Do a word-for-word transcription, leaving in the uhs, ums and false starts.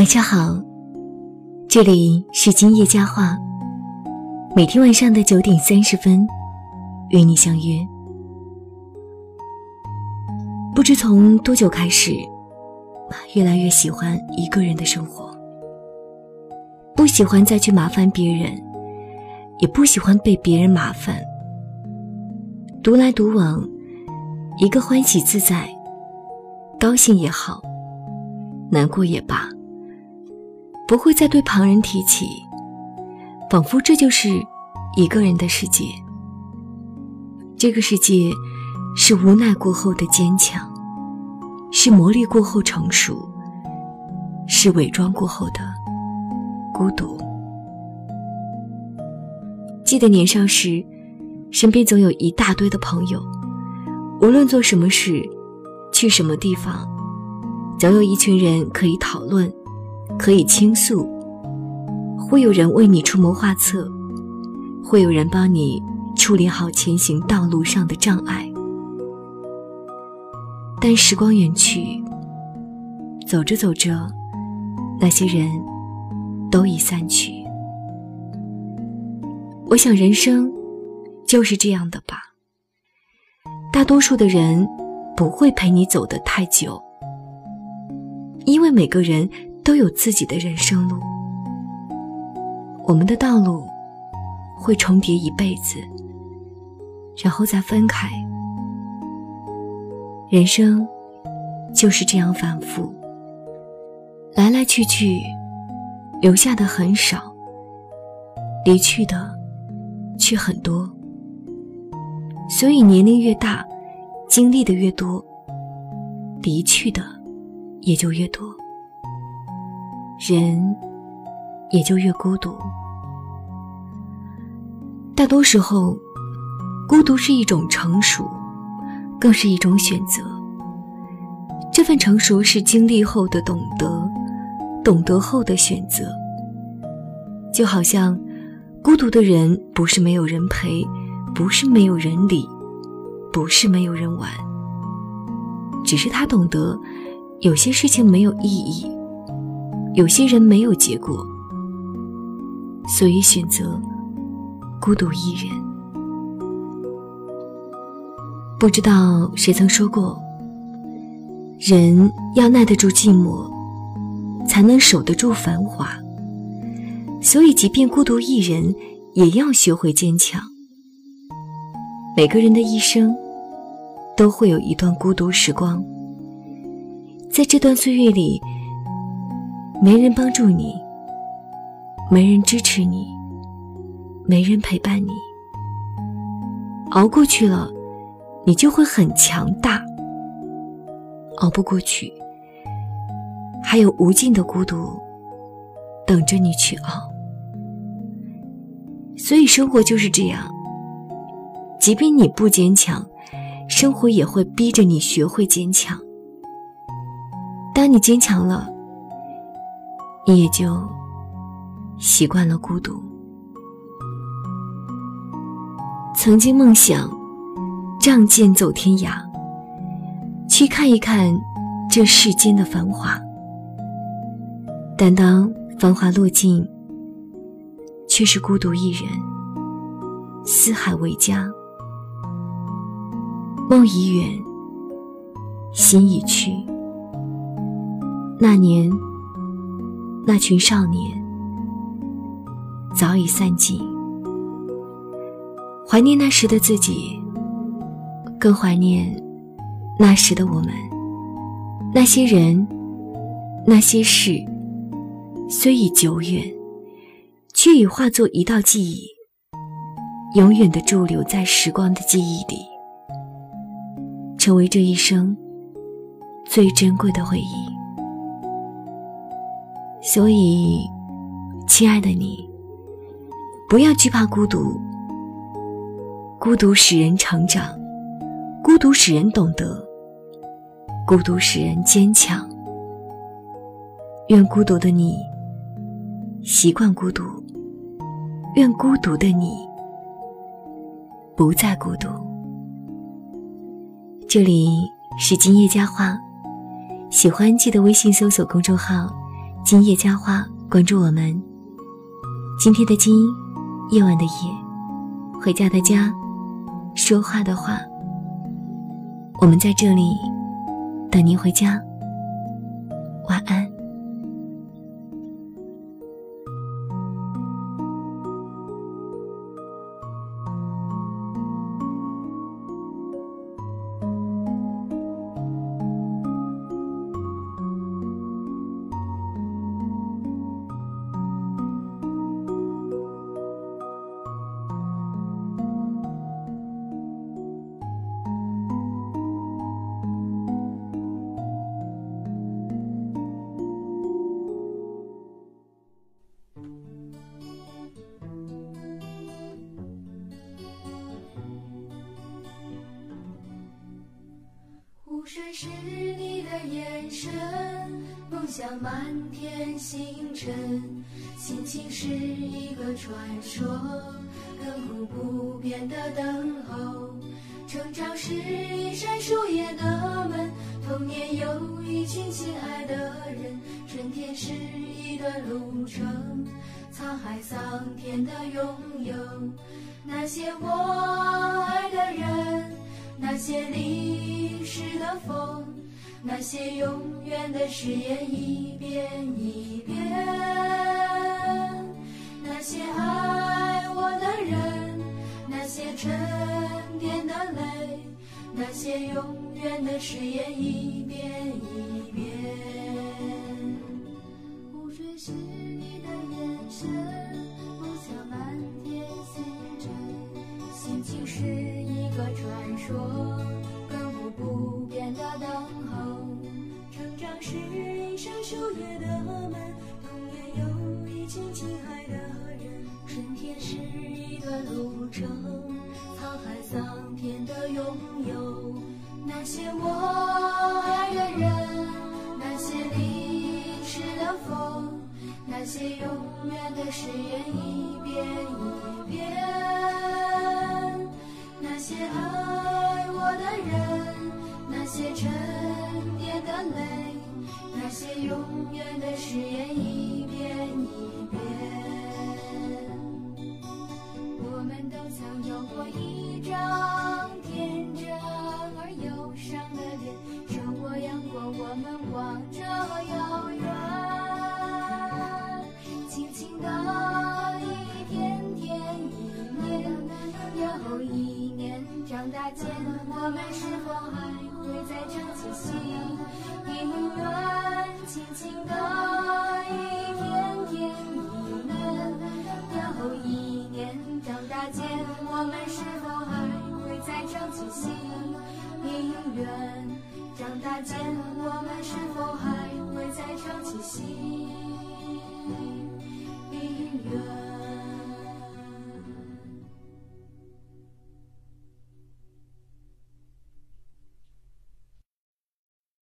晚上好，这里是今夜佳话，每天晚上的九点三十分，与你相约。不知从多久开始，越来越喜欢一个人的生活，不喜欢再去麻烦别人，也不喜欢被别人麻烦。独来独往，一个欢喜自在，高兴也好，难过也罢，不会再对旁人提起，仿佛这就是一个人的世界。这个世界是无奈过后的坚强，是磨砺过后成熟，是伪装过后的孤独。记得年少时，身边总有一大堆的朋友，无论做什么事，去什么地方，总有一群人可以讨论，可以倾诉，会有人为你出谋划策，会有人帮你处理好前行道路上的障碍。但时光远去，走着走着，那些人都已散去。我想人生就是这样的吧，大多数的人不会陪你走得太久，因为每个人都有自己的人生路，我们的道路会重叠一辈子，然后再分开。人生就是这样反复，来来去去，留下的很少，离去的却很多。所以年龄越大，经历的越多，离去的也就越多，人也就越孤独。大多时候，孤独是一种成熟，更是一种选择。这份成熟是经历后的懂得，懂得后的选择。就好像孤独的人不是没有人陪，不是没有人理，不是没有人玩，只是他懂得有些事情没有意义，有些人没有结果，所以选择孤独一人。不知道谁曾说过，人要耐得住寂寞，才能守得住繁华。所以即便孤独一人，也要学会坚强。每个人的一生都会有一段孤独时光，在这段岁月里，没人帮助你，没人支持你，没人陪伴你。熬过去了，你就会很强大，熬不过去，还有无尽的孤独等着你去熬。所以生活就是这样，即便你不坚强，生活也会逼着你学会坚强。当你坚强了，你也就习惯了孤独。曾经梦想仗剑走天涯，去看一看这世间的繁华。但当繁华落尽，却是孤独一人，四海为家。梦已远，心已去。那年，那群少年早已散尽。怀念那时的自己，更怀念那时的我们。那些人，那些事，虽已久远，却已化作一道记忆，永远地驻留在时光的记忆里，成为这一生最珍贵的回忆。所以，亲爱的你，不要惧怕孤独。孤独使人成长，孤独使人懂得，孤独使人坚强。愿孤独的你习惯孤独，愿孤独的你不再孤独。这里是今夜佳话，喜欢记得微信搜索公众号今夜佳话，关注我们。今天的今，夜晚的夜，回家的家，说话的话，我们在这里等您回家，晚安。湖水是你的眼神，梦想满天星辰，心情是一个传说，亘古不变的等候。成长是一扇树叶的门，童年有一群亲爱的人，春天是一段路程，沧海桑田的拥有。那些我爱的人，那些历史的风，那些永远的誓言，一遍一遍。那些爱我的人，那些沉淀的泪，那些永远的誓言，一遍一遍。湖水是你的眼神，梦想满天星辰，心情是传说亘古不变的等候，成长是一扇树叶的门，童年有一群亲爱的人，春天是一段路程，沧海桑田的拥有。那些我爱的人，那些历史的风，那些永远的誓言，一遍一遍。那些爱我的人，那些沉淀的泪，那些永远的誓言，一遍一遍。我们都曾有过一张天真而忧伤的脸，受过阳光，我们望着遥远，轻轻的一天天一年又一长大间，我们是否还会再唱起心永远？轻轻的一天天一年又一年，长大间，我们是否还会再唱起心永远？长大间，我们是否还会再唱起心永远？